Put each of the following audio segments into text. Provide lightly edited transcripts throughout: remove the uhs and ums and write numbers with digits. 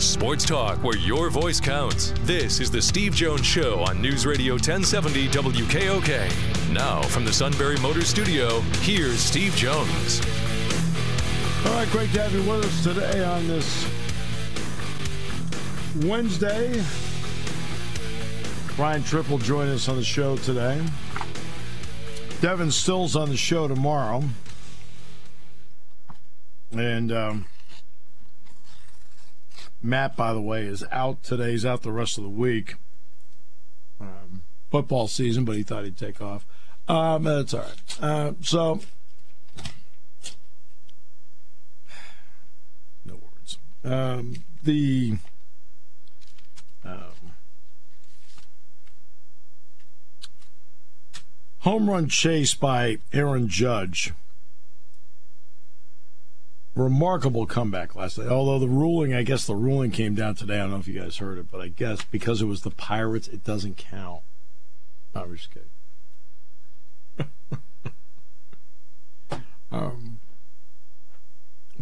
Sports talk where your voice counts. This is the Steve Jones Show on News Radio 1070 WKOK. Now from the Sunbury Motors Studio, here's Steve Jones. All right, great to have you with us today on this Wednesday. Brian Tripp will join us on the show today. Devin Stills on the show tomorrow. And Matt, by the way, is out today. He's out the rest of the week. Football season, but he thought he'd take off. That's all right. No words. Home run chase by Aaron Judge. Remarkable comeback last night. Although the ruling came down today. I don't know if you guys heard it, but I guess because it was the Pirates, it doesn't count. No, I'm just kidding.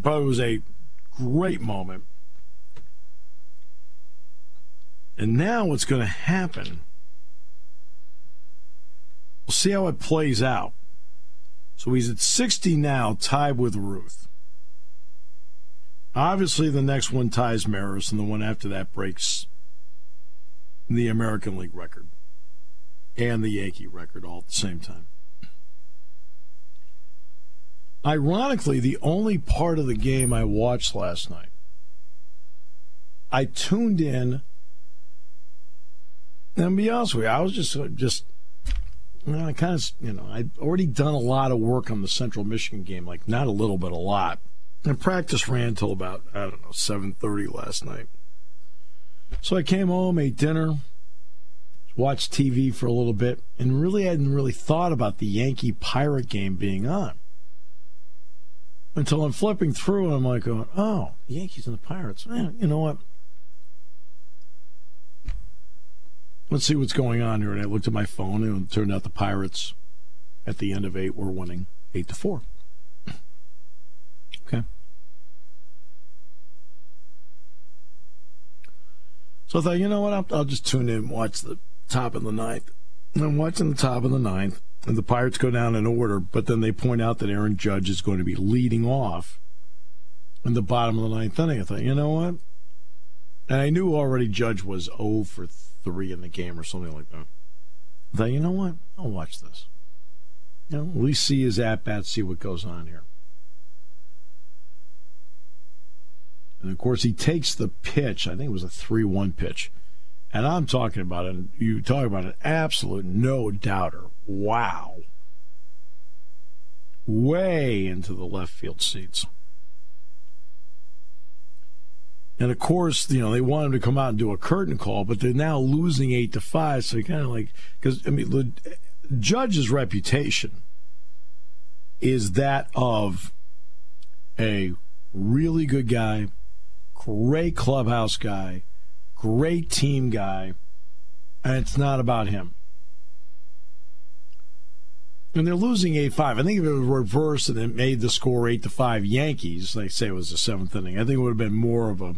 But it was a great moment. And now what's going to happen, we'll see how it plays out. So he's at 60 now, tied with Ruth. Obviously, the next one ties Maris, and the one after that breaks the American League record and the Yankee record all at the same time. Ironically, the only part of the game I watched last night, I tuned in, and to be honest with you, I was just I kind of, I'd already done a lot of work on the Central Michigan game, like not a little, but a lot. And practice ran till about, 7:30 last night. So I came home, ate dinner, watched TV for a little bit, and really hadn't really thought about the Yankee-Pirate game being on. Until I'm flipping through and I'm like, oh, the Yankees and the Pirates. Man, you know what? Let's see what's going on here. And I looked at my phone, and it turned out the Pirates at the end of 8 were winning 8-4. Okay. So I thought, you know what, I'll just tune in and watch the top of the ninth. And I'm watching the top of the ninth, and the Pirates go down in order, but then they point out that Aaron Judge is going to be leading off in the bottom of the ninth inning. I thought, you know what? And I knew already Judge was 0 for 3 in the game or something like that. I thought, you know what? I'll watch this. At least see his at-bat, see what goes on here. And, of course, he takes the pitch. I think it was a 3-1 pitch. And I'm talking about it. You talk about an absolute no-doubter. Wow. Way into the left field seats. And, of course, they want him to come out and do a curtain call, but they're now losing 8-5. So you kind of because, Judge's reputation is that of a really good guy, great clubhouse guy, great team guy, and it's not about him. And they're losing 8-5. I think if it was reversed and it made the score 8-5 Yankees, they say it was the seventh inning, I think it would have been more of a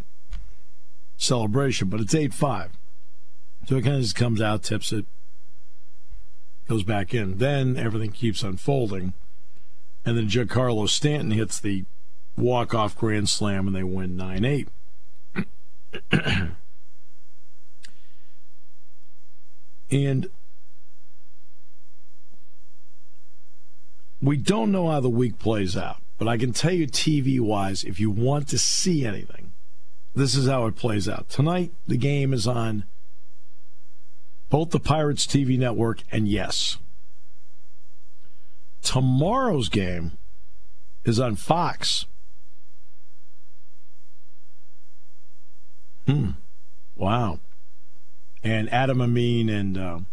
celebration, but it's 8-5. So it kind of just comes out, tips it, goes back in. Then everything keeps unfolding. And then Giancarlo Stanton hits the walk-off grand slam, and they win 9-8. And we don't know how the week plays out, but I can tell you TV-wise, if you want to see anything, this is how it plays out. Tonight, the game is on both the Pirates TV network and YES. Tomorrow's game is on Fox. Wow. And Adam Amin,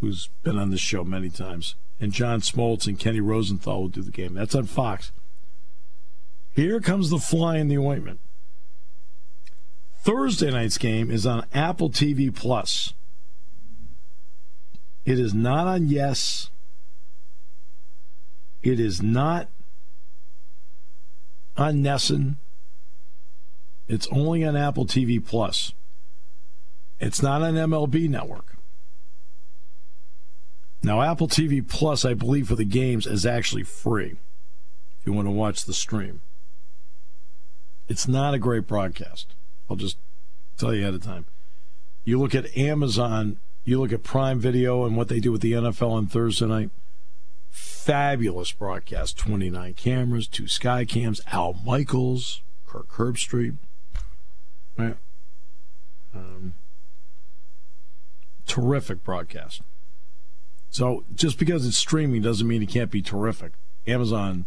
who's been on this show many times, and John Smoltz and Kenny Rosenthal will do the game. That's on Fox. Here comes the fly in the ointment. Thursday night's game is on Apple TV+. It is not on Yes. It is not on Nessun. It's only on Apple TV+. It's not on MLB Network. Now, Apple TV Plus, I believe, for the games is actually free if you want to watch the stream. It's not a great broadcast. I'll just tell you ahead of time. You look at Amazon, you look at Prime Video and what they do with the NFL on Thursday night. Fabulous broadcast. 29 cameras, 2 sky cams, Al Michaels, Kirk Herbstreit. Right. Terrific broadcast. So just because it's streaming doesn't mean it can't be terrific. Amazon,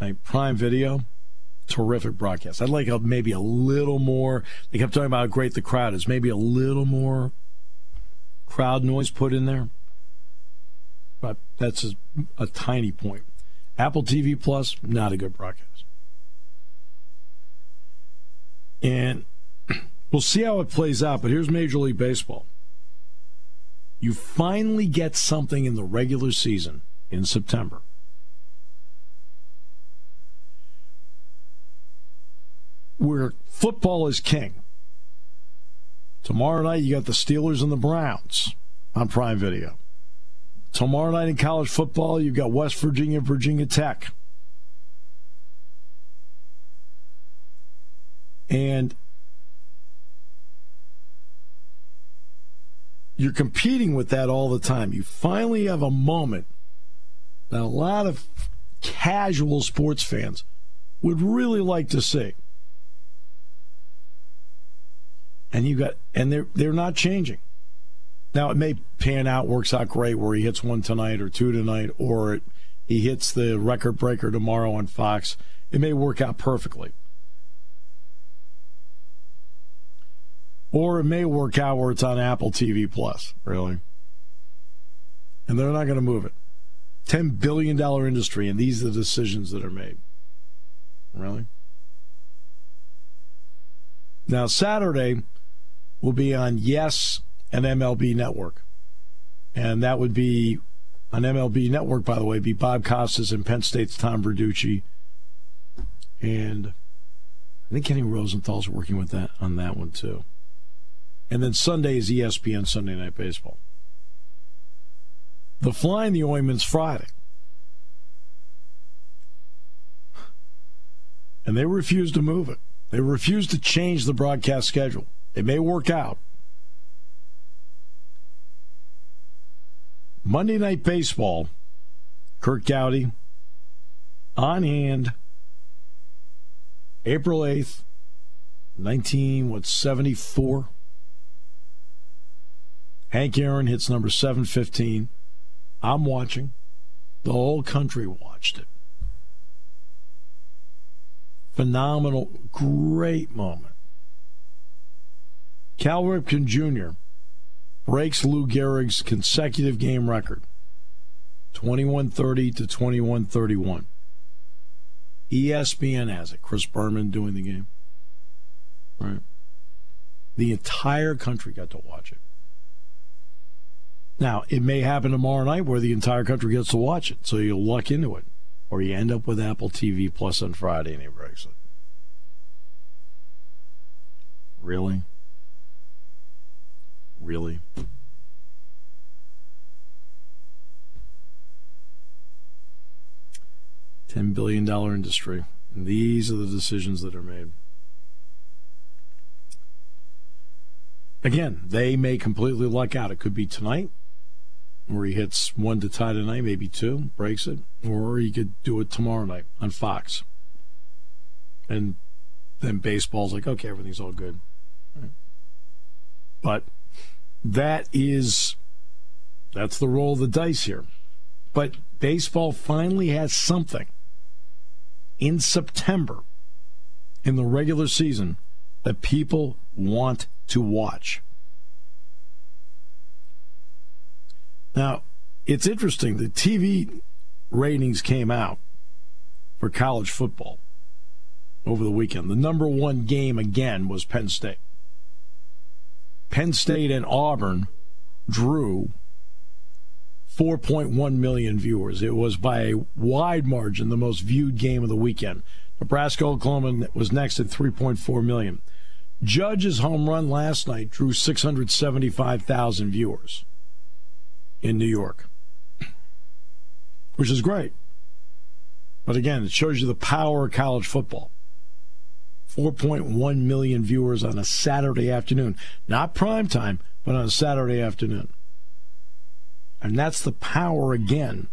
like Prime Video, terrific broadcast. I'd like maybe a little more. They kept talking about how great the crowd is. Maybe a little more crowd noise put in there. But that's a tiny point. Apple TV Plus, not a good broadcast. And we'll see how it plays out, but here's Major League Baseball. You finally get something in the regular season in September. Where football is king. Tomorrow night, you got the Steelers and the Browns on Prime Video. Tomorrow night in college football, you've got West Virginia, Virginia Tech. And you're competing with that all the time. You finally have a moment that a lot of casual sports fans would really like to see. And you got, and they're not changing. Now, it may pan out, works out great, where he hits one tonight or 2 tonight, or he hits the record breaker tomorrow on Fox. It may work out perfectly. Or it may work out where it's on Apple TV Plus, really. And they're not going to move it. $10 billion industry, and these are the decisions that are made. Really? Now, Saturday will be on Yes and MLB Network. And that would be, on MLB Network, by the way, be Bob Costas and Penn State's Tom Verducci. And I think Kenny Rosenthal's working with that on that one, too. And then Sunday is ESPN Sunday Night Baseball. The fly in the ointment's Friday. And they refuse to move it. They refuse to change the broadcast schedule. It may work out. Monday Night Baseball, Kirk Gowdy, on hand, April 8th, 1974. Hank Aaron hits number 715. I'm watching. The whole country watched it. Phenomenal, great moment. Cal Ripken Jr. breaks Lou Gehrig's consecutive game record, 21-30 to 21-31. ESPN has it. Chris Berman doing the game. Right. The entire country got to watch it. Now, it may happen tomorrow night where the entire country gets to watch it, so you'll luck into it. Or you end up with Apple TV Plus on Friday and he breaks it. Really? Really? $10 billion industry. And these are the decisions that are made. Again, they may completely luck out. It could be tonight, where he hits 1 to tie tonight, maybe 2, breaks it, or he could do it tomorrow night on Fox. And then baseball's like, okay, everything's all good. All right. But that's the roll of the dice here. But baseball finally has something in September in the regular season that people want to watch. Now, It's interesting. The TV ratings came out for college football over the weekend. The number one game again was Penn State. Penn State and Auburn drew 4.1 million viewers. It was by a wide margin the most viewed game of the weekend. Nebraska-Oklahoma was next at 3.4 million. Judge's home run last night drew 675,000 viewers in New York, which is great. But again, it shows you the power of college football. 4.1 million viewers on a Saturday afternoon. Not prime time, but on a Saturday afternoon. And that's the power, again,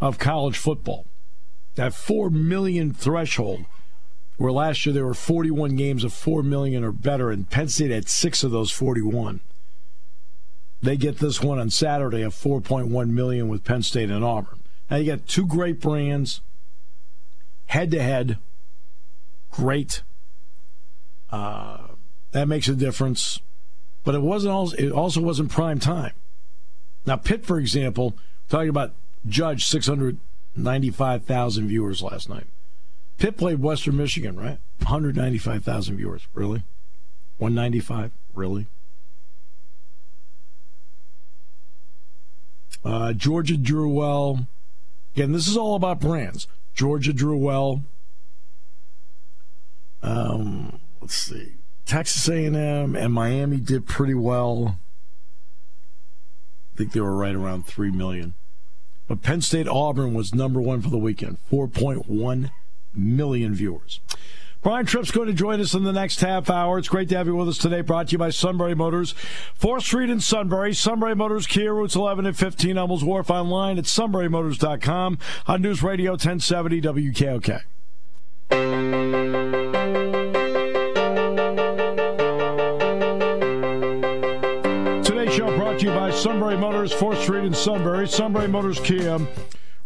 of college football. That 4 million threshold, where last year there were 41 games of 4 million or better, and Penn State had 6 of those 41. They get this one on Saturday of 4.1 million with Penn State and Auburn. Now you got two great brands, head-to-head, great. That makes a difference. But it also wasn't prime time. Now Pitt, for example, talking about Judge, 695,000 viewers last night. Pitt played Western Michigan, right? 195,000 viewers, really? 195, really? Georgia drew well. Again, this is all about brands. Georgia drew well. Let's see. Texas A&M and Miami did pretty well. I think they were right around 3 million. But Penn State-Auburn was number one for the weekend, 4.1 million viewers. Brian Tripp's going to join us in the next half hour. It's great to have you with us today. Brought to you by Sunbury Motors, 4th Street in Sunbury. Sunbury Motors, Kia, routes 11 and 15, Elmels Wharf, online at sunburymotors.com, on News Radio 1070 WKOK. Today's show brought to you by Sunbury Motors, 4th Street in Sunbury. Sunbury Motors, Kia,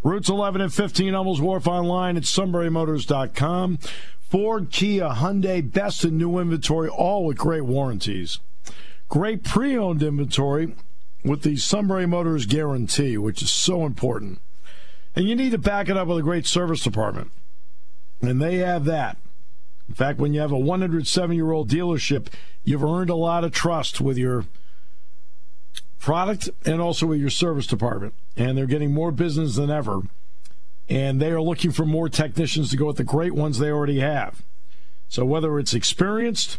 routes 11 and 15, Elmels Wharf, online at sunburymotors.com. Ford, Kia, Hyundai, best in new inventory, all with great warranties. Great pre-owned inventory with the Sunbury Motors guarantee, which is so important. And you need to back it up with a great service department. And they have that. In fact, when you have a 107-year-old dealership, you've earned a lot of trust with your product and also with your service department. And they're getting more business than ever. And they are looking for more technicians to go with the great ones they already have. So whether it's experienced,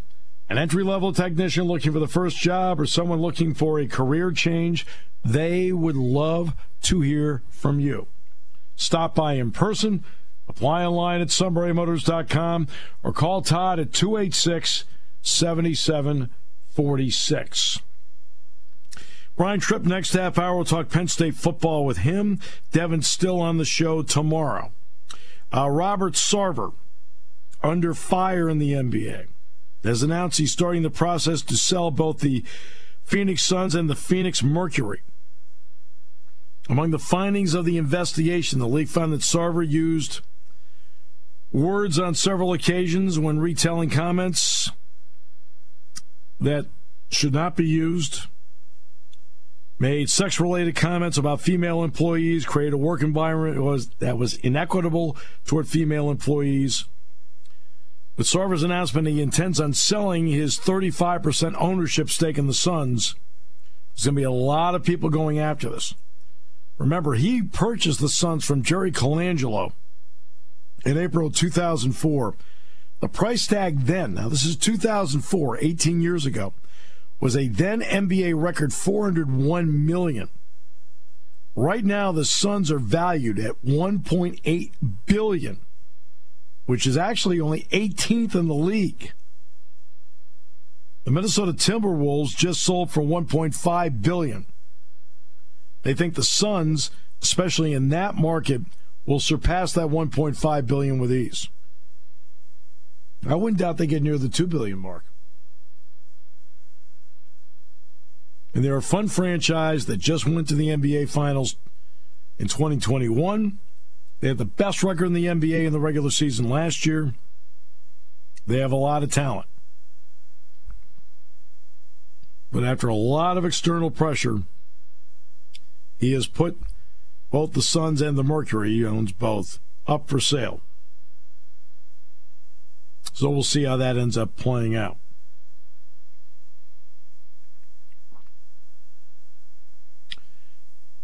an entry-level technician looking for the first job, or someone looking for a career change, they would love to hear from you. Stop by in person, apply online at sunburymotors.com, or call Todd at 286-7746. Brian Tripp, next half hour, we'll talk Penn State football with him. Devin Still on the show tomorrow. Robert Sarver, under fire in the NBA, has announced he's starting the process to sell both the Phoenix Suns and the Phoenix Mercury. Among the findings of the investigation, the league found that Sarver used words on several occasions when retelling comments that should not be used, made sex-related comments about female employees, created a work environment that was inequitable toward female employees. With Sarver's announcement, he intends on selling his 35% ownership stake in the Suns. There's going to be a lot of people going after this. Remember, he purchased the Suns from Jerry Colangelo in April 2004. The price tag then, now this is 2004, 18 years ago, was a then NBA record $401 million. Right now, the Suns are valued at $1.8 billion, which is actually only 18th in the league. The Minnesota Timberwolves just sold for $1.5 billion. They think the Suns, especially in that market, will surpass that $1.5 billion with ease. I wouldn't doubt they get near the $2 billion mark. And they're a fun franchise that just went to the NBA Finals in 2021. They had the best record in the NBA in the regular season last year. They have a lot of talent. But after a lot of external pressure, He has put both the Suns and the Mercury, he owns both, up for sale. So we'll see how that ends up playing out.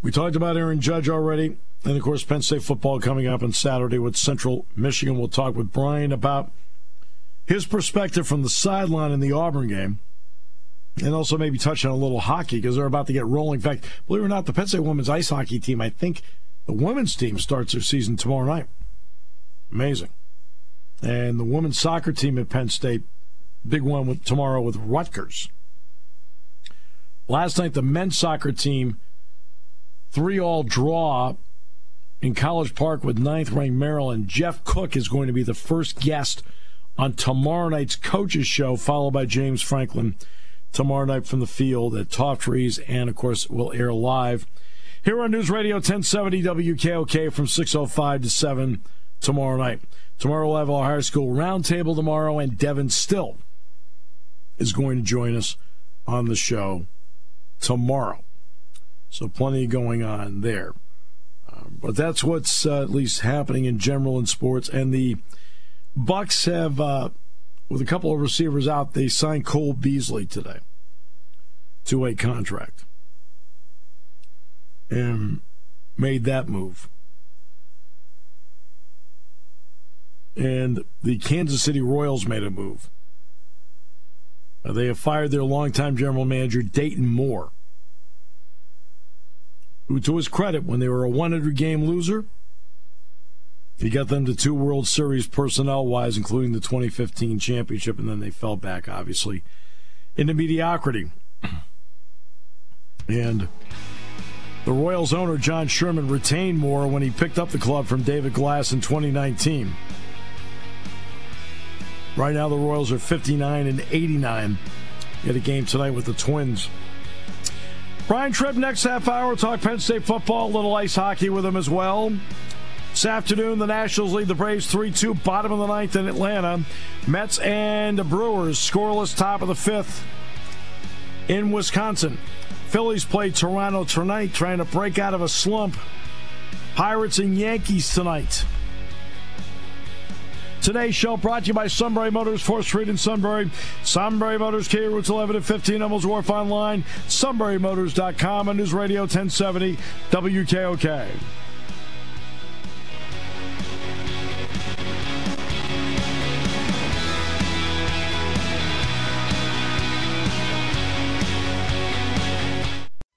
We talked about Aaron Judge already. And, of course, Penn State football coming up on Saturday with Central Michigan. We'll talk with Brian about his perspective from the sideline in the Auburn game. And also maybe touch on a little hockey because they're about to get rolling. In fact, believe it or not, the Penn State women's ice hockey team, I think the women's team starts their season tomorrow night. Amazing. And the women's soccer team at Penn State, big one with, tomorrow with Rutgers. Last night, the men's soccer team, 3-all draw in College Park with 9th-ranked Maryland. Jeff Cook is going to be the first guest on tomorrow night's Coaches Show, followed by James Franklin tomorrow night from the field at Toff Trees, and, of course, will air live here on News Radio 1070 WKOK from 6:05 to 7 tomorrow night. Tomorrow we'll have our high school roundtable tomorrow, and Devin Still is going to join us on the show tomorrow. So plenty going on there. But that's what's at least happening in general in sports. And the Bucks have, with a couple of receivers out, they signed Cole Beasley today to a contract and made that move. And the Kansas City Royals made a move. They have fired their longtime general manager, Dayton Moore, who, to his credit, when they were a 100-game loser, he got them to two World Series personnel-wise, including the 2015 championship, and then they fell back, obviously, into mediocrity. And the Royals owner, John Sherman, retained Moore when he picked up the club from David Glass in 2019. Right now, the Royals are 59-89. Get a game tonight with the Twins. Brian Tripp, next half hour, we'll talk Penn State football, a little ice hockey with him as well. This afternoon, the Nationals lead the Braves 3-2, bottom of the ninth in Atlanta. Mets and the Brewers scoreless, top of the fifth in Wisconsin. Phillies play Toronto tonight, trying to break out of a slump. Pirates and Yankees tonight. Today's show brought to you by Sunbury Motors, 4th Street in Sunbury. Sunbury Motors, Kia Routes 11 and 15, Hummels Wharf online, sunburymotors.com, and News Radio 1070 WKOK.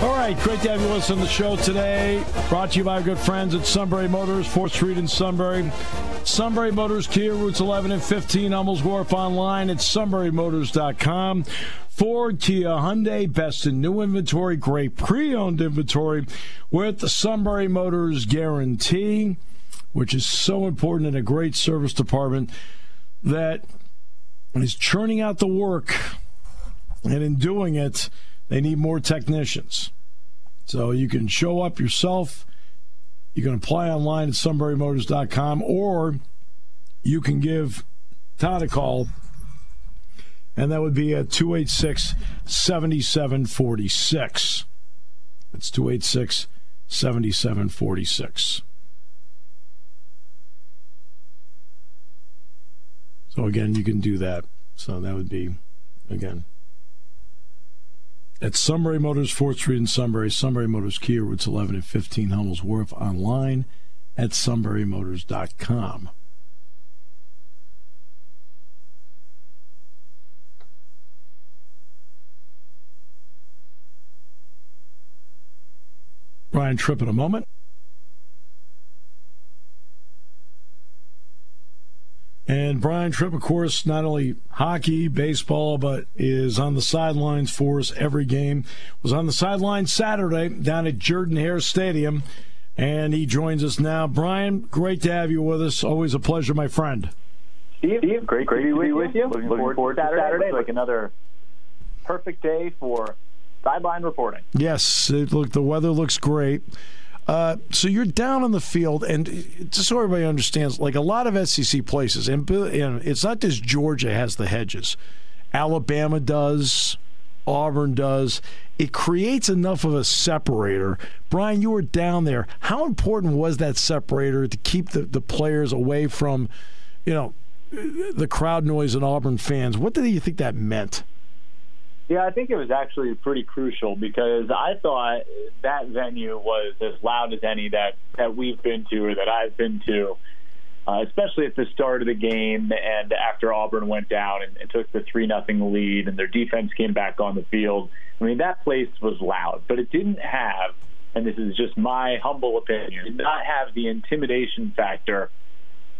All right, great to have you listen to the show today. Brought to you by our good friends at Sunbury Motors, 4th Street in Sunbury. Sunbury Motors, Kia Routes 11 and 15, Hummels Wharf online at sunburymotors.com. Ford, Kia, Hyundai, best in new inventory, great pre-owned inventory with the Sunbury Motors guarantee, which is so important in a great service department that is churning out the work, and in doing it, they need more technicians. So you can show up yourself. You can apply online at sunburymotors.com, or you can give Todd a call, and that would be at 286-7746. That's 286-7746. So, again, you can do that. So that would be, again, at Sunbury Motors, 4th Street in Sunbury, Sunbury Motors Kia, routes 11 and 15, Hummels Wharf, online at sunburymotors.com. Brian Tripp in a moment. And Brian Tripp, of course, not only hockey, baseball, but is on the sidelines for us every game. Was on the sidelines Saturday down at Jordan-Hare Stadium, and he joins us now. Brian, great to have you with us. Always a pleasure, my friend. Steve, great to be with you. Looking forward to Saturday. It's like another perfect day for sideline reporting. Yes, the weather looks great. So you're down on the field, and just so everybody understands, like a lot of SEC places, and it's not just Georgia has the hedges. Alabama does, Auburn does. It creates enough of a separator. Brian, you were down there. How important was that separator to keep the players away from, the crowd noise and Auburn fans? What do you think that meant? Yeah, I think it was actually pretty crucial because I thought that venue was as loud as any that we've been to or that I've been to, especially at the start of the game and after Auburn went down and took the 3-0 lead and their defense came back on the field. I mean, that place was loud, but it didn't have, and this is just my humble opinion, did not have the intimidation factor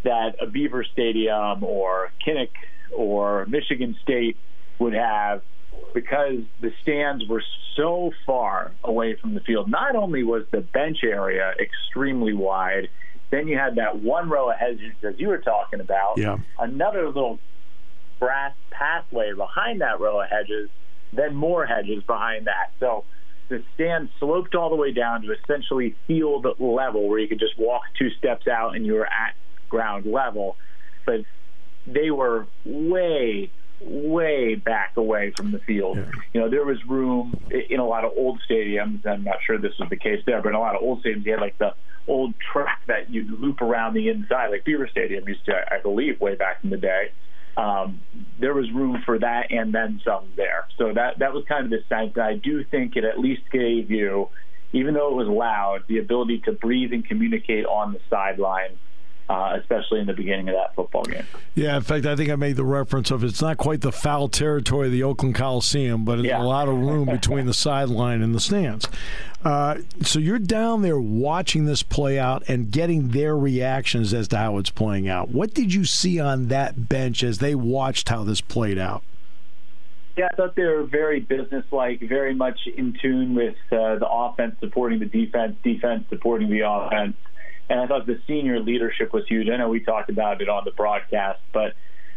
that a Beaver Stadium or Kinnick or Michigan State would have, because the stands were so far away from the field. Not only was the bench area extremely wide, then you had that one row of hedges as you were talking about, yeah, another little grass pathway behind that row of hedges, then more hedges behind that. So the stand sloped all the way down to essentially field level where you could just walk 2 steps out and you were at ground level. But they were way back away from the field. Yeah. There was room in a lot of old stadiums. I'm not sure this was the case there, but in a lot of old stadiums, you had like the old track that you'd loop around the inside, like Beaver Stadium used to, I believe, way back in the day. There was room for that and then some there. So that was kind of the sense. I do think it at least gave you, even though it was loud, the ability to breathe and communicate on the sideline. Especially in the beginning of that football game. Yeah, in fact, I think I made the reference of it's not quite the foul territory of the Oakland Coliseum, but it's a lot of room between the sideline and the stands. So you're down there watching this play out and getting their reactions as to how it's playing out. What did you see on that bench as they watched how this played out? Yeah, I thought they were very businesslike, very much in tune with the offense supporting the defense supporting the offense. And I thought the senior leadership was huge. I know we talked about it on the broadcast, but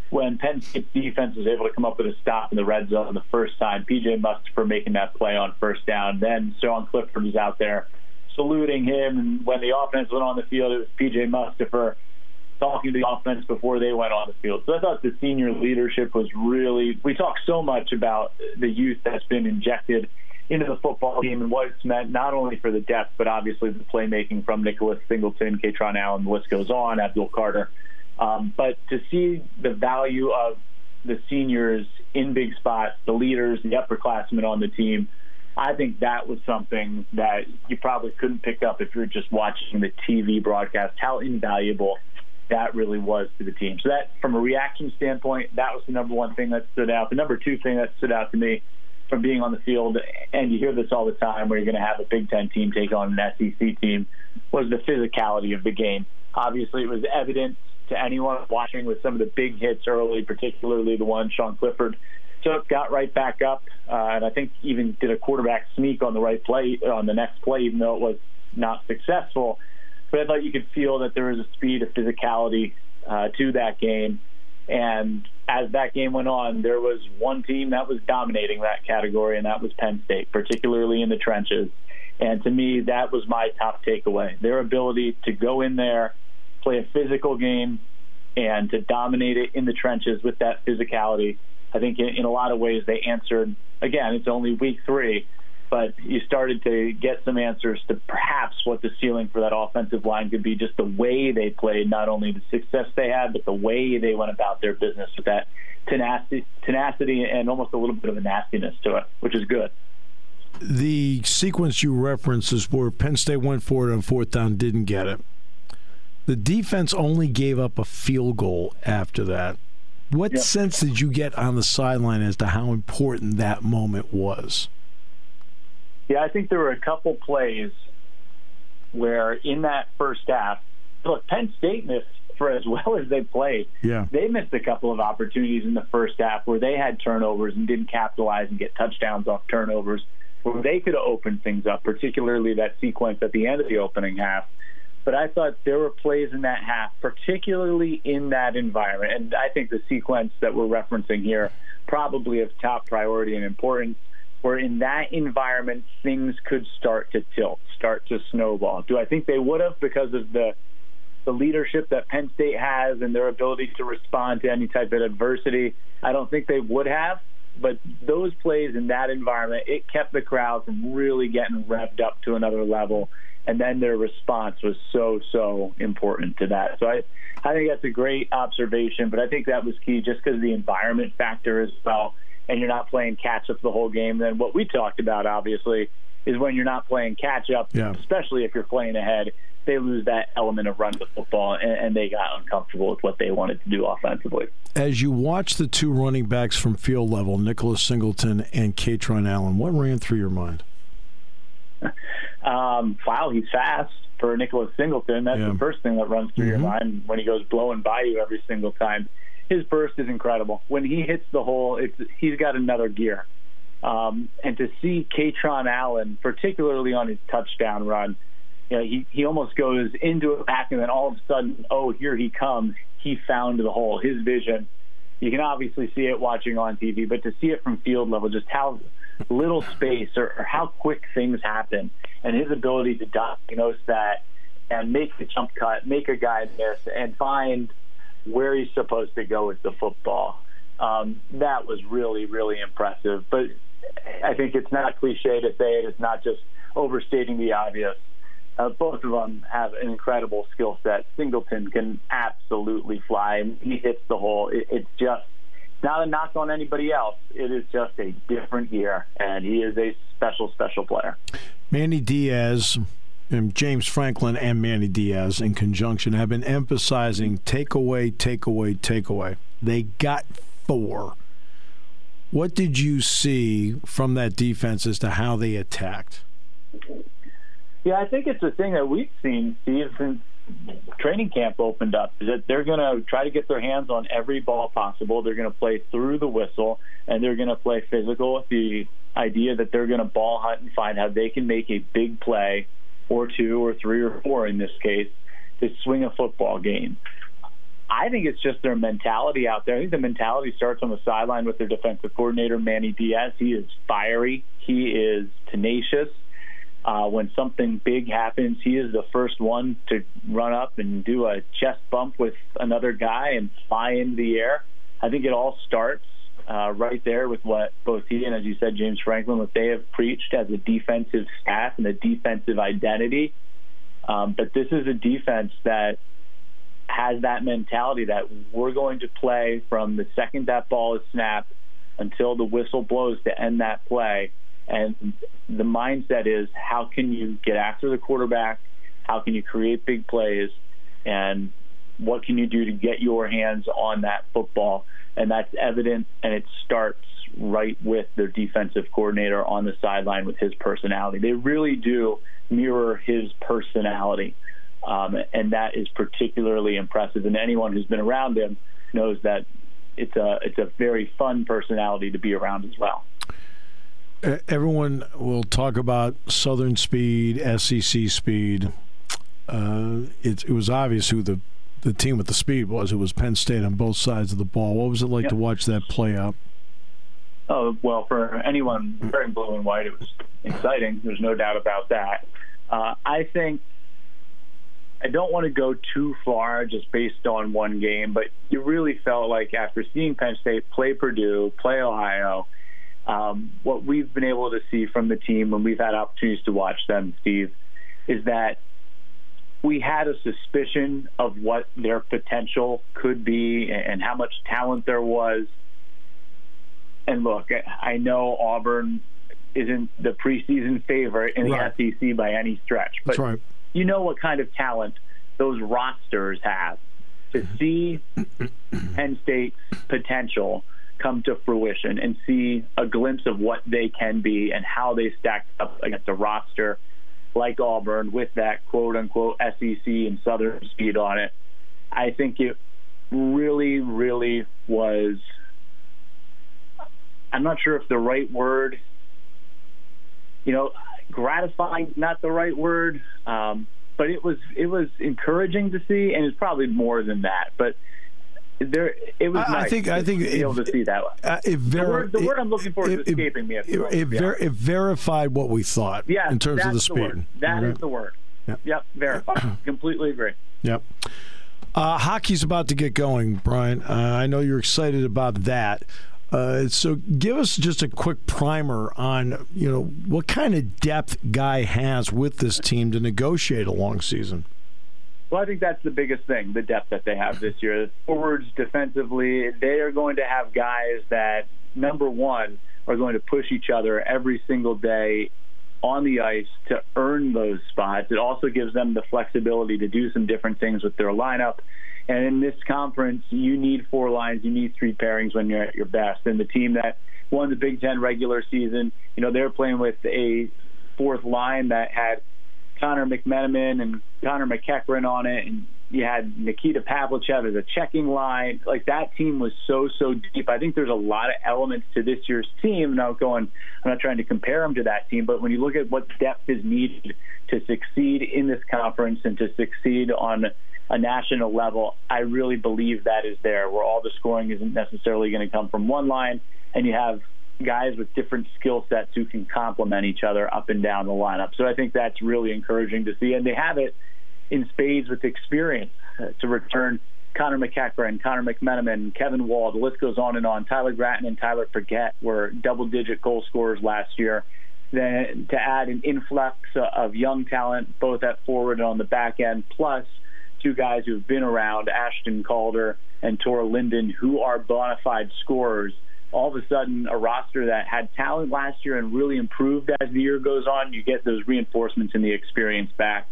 when Penn State's defense was able to come up with a stop in the red zone the first time, P.J. Mustapher making that play on first down, then Sean Clifford was out there saluting him. And when the offense went on the field, it was P.J. Mustapher talking to the offense before they went on the field. So I thought the senior leadership was really – we talk so much about the youth that's been injected into the football team and what it's meant not only for the depth, but obviously the playmaking from Nicholas Singleton, Katron Allen, the list goes on, Abdul Carter. But to see the value of the seniors in big spots, the leaders, the upperclassmen on the team, I think that was something that you probably couldn't pick up if you were just watching the TV broadcast, how invaluable that really was to the team. So that, from a reaction standpoint, that was the number one thing that stood out. The number two thing that stood out to me from being on the field, and you hear this all the time where you're going to have a Big Ten team take on an SEC team, was the physicality of the game. Obviously, it was evident to anyone watching with some of the big hits early, particularly the one Sean Clifford took, got right back up, and I think even did a quarterback sneak on the right play on the next play, even though it was not successful. But I thought you could feel that there was a speed, a physicality to that game. And as that game went on, there was one team that was dominating that category, and that was Penn State, particularly in the trenches. And to me, that was my top takeaway. Their ability to go in there, play a physical game, and to dominate it in the trenches with that physicality. I think in a lot of ways they answered. Again, it's only week 3, but you started to get some answers to perhaps what the ceiling for that offensive line could be, just the way they played, not only the success they had, but the way they went about their business with that tenacity and almost a little bit of a nastiness to it, which is good. the sequence you reference is where Penn State went for it on fourth down, didn't get it. The defense only gave up a field goal after that. What sense did you get on the sideline as to how important that moment was? Yeah, I think there were a couple plays where in that first half, look, Penn State missed, for as well as they played, they missed a couple of opportunities in the first half where they had turnovers and didn't capitalize and get touchdowns off turnovers, where they could have opened things up, particularly that sequence at the end of the opening half. But I thought there were plays in that half, particularly in that environment. And I think the sequence that we're referencing here probably of top priority and importance, where in that environment things could start to tilt, start to snowball. Do I think they would have because of the leadership that Penn State has and their ability to respond to any type of adversity? I don't think they would have, but those plays in that environment, it kept the crowd from really getting revved up to another level. And then their response was so important to that. So I think that's a great observation, but I think that was key just because of the environment factor as well, and you're not playing catch-up the whole game. Then what we talked about, obviously, is when you're not playing catch-up, especially if you're playing ahead, they lose that element of run to football, and they got uncomfortable with what they wanted to do offensively. As you watch the two running backs from field level, Nicholas Singleton and Katron Allen, what ran through your mind? Wow, he's fast for Nicholas Singleton. That's the first thing that runs through your mind when he goes blowing by you every single time. His burst is incredible. When he hits the hole, he's got another gear. And to see Katron Allen, particularly on his touchdown run, you know, he almost goes into a pack and then all of a sudden, oh, here he comes. He found the hole. His vision, you can obviously see it watching on TV, but to see it from field level, just how little space or how quick things happen, and his ability to diagnose that and make the jump cut, make a guy miss, and find where he's supposed to go with the football. That was really, really impressive. But I think it's not cliche to say it. It's not just overstating the obvious. Both of them have an incredible skill set. Singleton can absolutely fly. He hits the hole. It's just not a knock on anybody else. It is just a different year, and he is a special, special player. Manny Diaz and James Franklin and Manny Diaz in conjunction have been emphasizing takeaway. They got four. What did you see from that defense as to how they attacked? Yeah, I think it's a thing that we've seen, Steve, since training camp opened up, that they're going to try to get their hands on every ball possible. They're going to play through the whistle, and they're going to play physical with the idea that they're going to ball hunt and find how they can make a big play or two or three or four in this case to swing a football game. I think it's just their mentality out there. I think the mentality starts on the sideline with their defensive coordinator, Manny Diaz. He is fiery. He is tenacious. When something big happens, he is the first one to run up and do a chest bump with another guy and fly into the air. I think it all starts right there with what both he and, as you said, James Franklin, what they have preached as a defensive staff and a defensive identity. But this is a defense that has that mentality that we're going to play from the second that ball is snapped until the whistle blows to end that play. And the mindset is, how can you get after the quarterback? How can you create big plays? And what can you do to get your hands on that football? And that's evident, and it starts right with their defensive coordinator on the sideline with his personality. They really do mirror his personality, and that is particularly impressive. And anyone who's been around him knows that it's a very fun personality to be around as well. Everyone will talk about Southern speed, SEC speed. It was obvious who the team with the speed was. It was Penn State on both sides of the ball. What was it like to watch that play out? Oh, well, for anyone wearing blue and white, it was exciting. There's no doubt about that. I think I don't want to go too far just based on one game, but you really felt like after seeing Penn State play Purdue, play Ohio, what we've been able to see from the team when we've had opportunities to watch them, Steve, is that we had a suspicion of what their potential could be and how much talent there was. And look, I know Auburn isn't the preseason favorite in the SEC by any stretch. But you know what kind of talent those rosters have. To see Penn State's potential come to fruition and see a glimpse of what they can be and how they stack up against a roster like Auburn with that quote-unquote SEC and Southern speed on it, I think it really, really was, I'm not sure if the right word, you know, gratifying is not the right word, but it was encouraging to see, and it's probably more than that. But there, it was nice I think to be able to see that. The word I'm looking for is escaping me. It verified what we thought in terms of the speed. That is the word. Yep, verified. Completely agree. Yep. Hockey's about to get going, Brian. I know you're excited about that. So give us just a quick primer on, you know, what kind of depth Guy has with this team to negotiate a long season. Well, I think that's the biggest thing, the depth that they have this year. Forwards, defensively, they are going to have guys that, number one, are going to push each other every single day on the ice to earn those spots. It also gives them the flexibility to do some different things with their lineup. And in this conference, you need four lines, you need three pairings when you're at your best. And the team that won the Big Ten regular season, you know, they're playing with a fourth line that had Connor McMenamin and Connor McEachern on it, and you had Nikita Pavlichev as a checking line. Like, that team was so deep. I think there's a lot of elements to this year's team, and I'm not trying to compare them to that team, but when you look at what depth is needed to succeed in this conference and to succeed on a national level, I really believe that is there, where all the scoring isn't necessarily going to come from one line, and you have guys with different skill sets who can complement each other up and down the lineup. So I think that's really encouraging to see, and they have it in spades with experience to return Connor McEachern, Connor McMenamin, Kevin Wall, the list goes on and on. Tyler Gratton and Tyler Forget were double-digit goal scorers last year. Then to add an influx of young talent, both at forward and on the back end, plus two guys who've been around, Ashton Calder and Tora Linden, who are bona fide scorers. All of a sudden, a roster that had talent last year and really improved as the year goes on, you get those reinforcements and the experience back.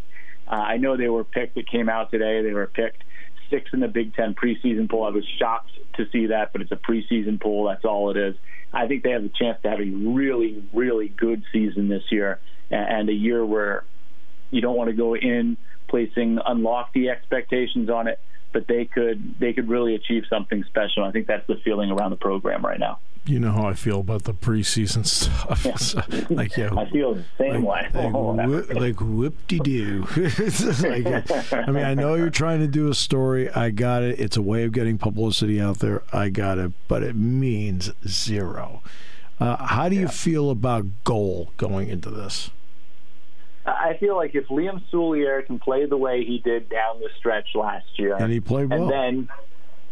I know they were picked, it came out today, they were picked sixth in the Big Ten preseason poll. I was shocked to see that, but it's a preseason poll, that's all it is. I think they have a chance to have a really, really good season this year, and a year where you don't want to go in placing unlofty expectations on it, but they could really achieve something special. I think that's the feeling around the program right now. You know how I feel about the preseason stuff. Yeah. So, I feel the same way. Like whoop-de-doo. I mean, I know you're trying to do a story. I got it. It's a way of getting publicity out there. I got it. But it means zero. How do you feel about goal going into this? I feel like if Liam Soulier can play the way he did down the stretch last year, and he played well, and then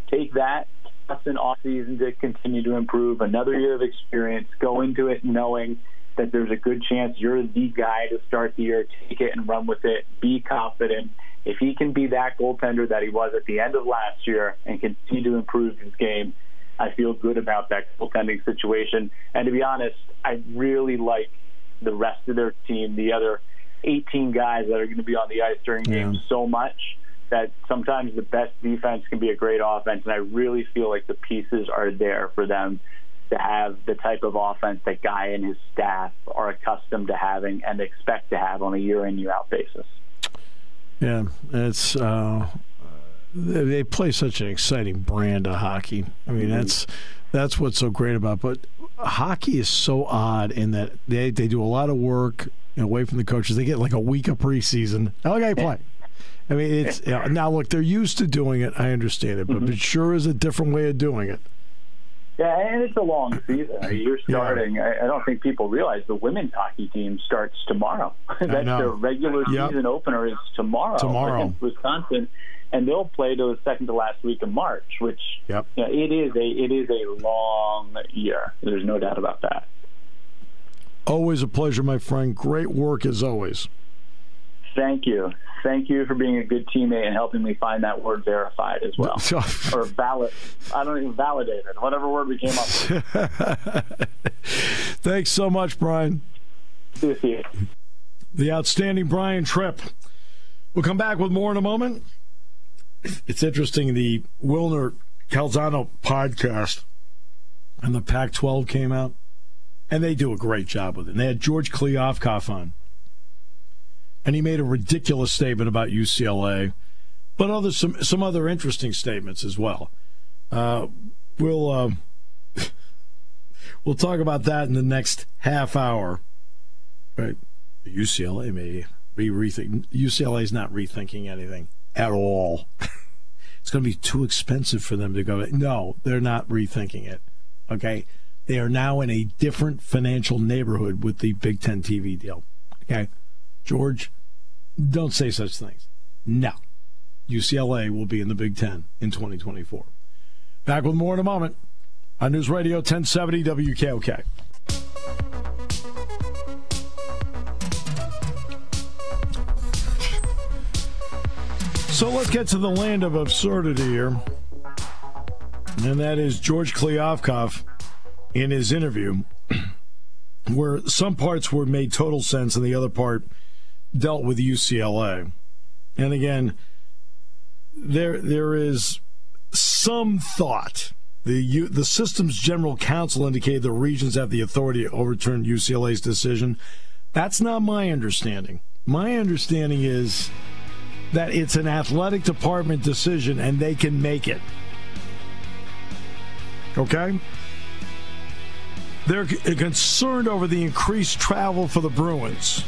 take that plus an offseason to continue to improve, another year of experience, go into it knowing that there's a good chance you're the guy to start the year, take it and run with it, be confident. If he can be that goaltender that he was at the end of last year and continue to improve his game, I feel good about that goaltending situation. And to be honest, I really like the rest of their team, the other 18 guys that are going to be on the ice during games so much that sometimes the best defense can be a great offense, and I really feel like the pieces are there for them to have the type of offense that Guy and his staff are accustomed to having and expect to have on a year-in, year-out basis. Yeah, it's they play such an exciting brand of hockey. I mean, that's what's so great about it. But hockey is so odd in that they do a lot of work away from the coaches. They get like a week of preseason. Oh, guy play. I mean, it's now look, they're used to doing it. I understand it, but it sure is a different way of doing it. Yeah, and it's a long season. You're starting. Yeah. I don't think people realize the women's hockey team starts tomorrow. That's their regular season opener is tomorrow against Wisconsin, and they'll play to the second to last week of March, which you know, it is a long year. There's no doubt about that. Always a pleasure, my friend. Great work as always. Thank you. Thank you for being a good teammate and helping me find that word verified as well. Or valid. I don't even validate it. Whatever word we came up with. Thanks so much, Brian. See you. The outstanding Brian Tripp. We'll come back with more in a moment. It's interesting, the Wilner Calzano podcast and the Pac-12 came out, and they do a great job with it. And they had George Kliavkoff on, and he made a ridiculous statement about UCLA, but other some other interesting statements as well. We'll talk about that in the next half hour. Right, UCLA may be rethinking. UCLA is not rethinking anything at all. It's going to be too expensive for them to go. No, they're not rethinking it. Okay, they are now in a different financial neighborhood with the Big Ten TV deal. Okay. George, don't say such things. No. UCLA will be in the Big Ten in 2024. Back with more in a moment on News Radio 1070 WKOK. So let's get to the land of absurdity here. And that is George Kliavkoff in his interview, where some parts were made total sense and the other part dealt with UCLA. And again, there is some thought. The system's general counsel indicated the regions have the authority to overturn UCLA's decision. That's not my understanding. My understanding is that it's an athletic department decision and they can make it. Okay? They're concerned over the increased travel for the Bruins.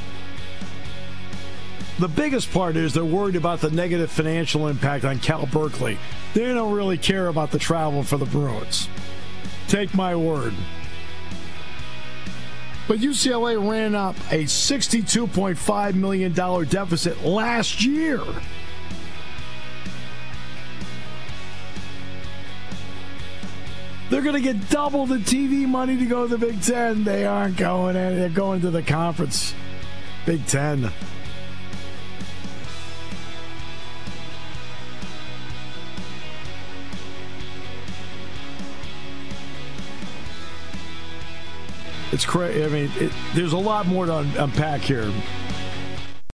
The biggest part is they're worried about the negative financial impact on Cal Berkeley. They don't really care about the travel for the Bruins. Take my word. But UCLA ran up a $62.5 million deficit last year. They're going to get double the TV money to go to the Big Ten. They aren't going in. They're going to the conference. Big Ten. It's crazy. I mean, there's a lot more to unpack here.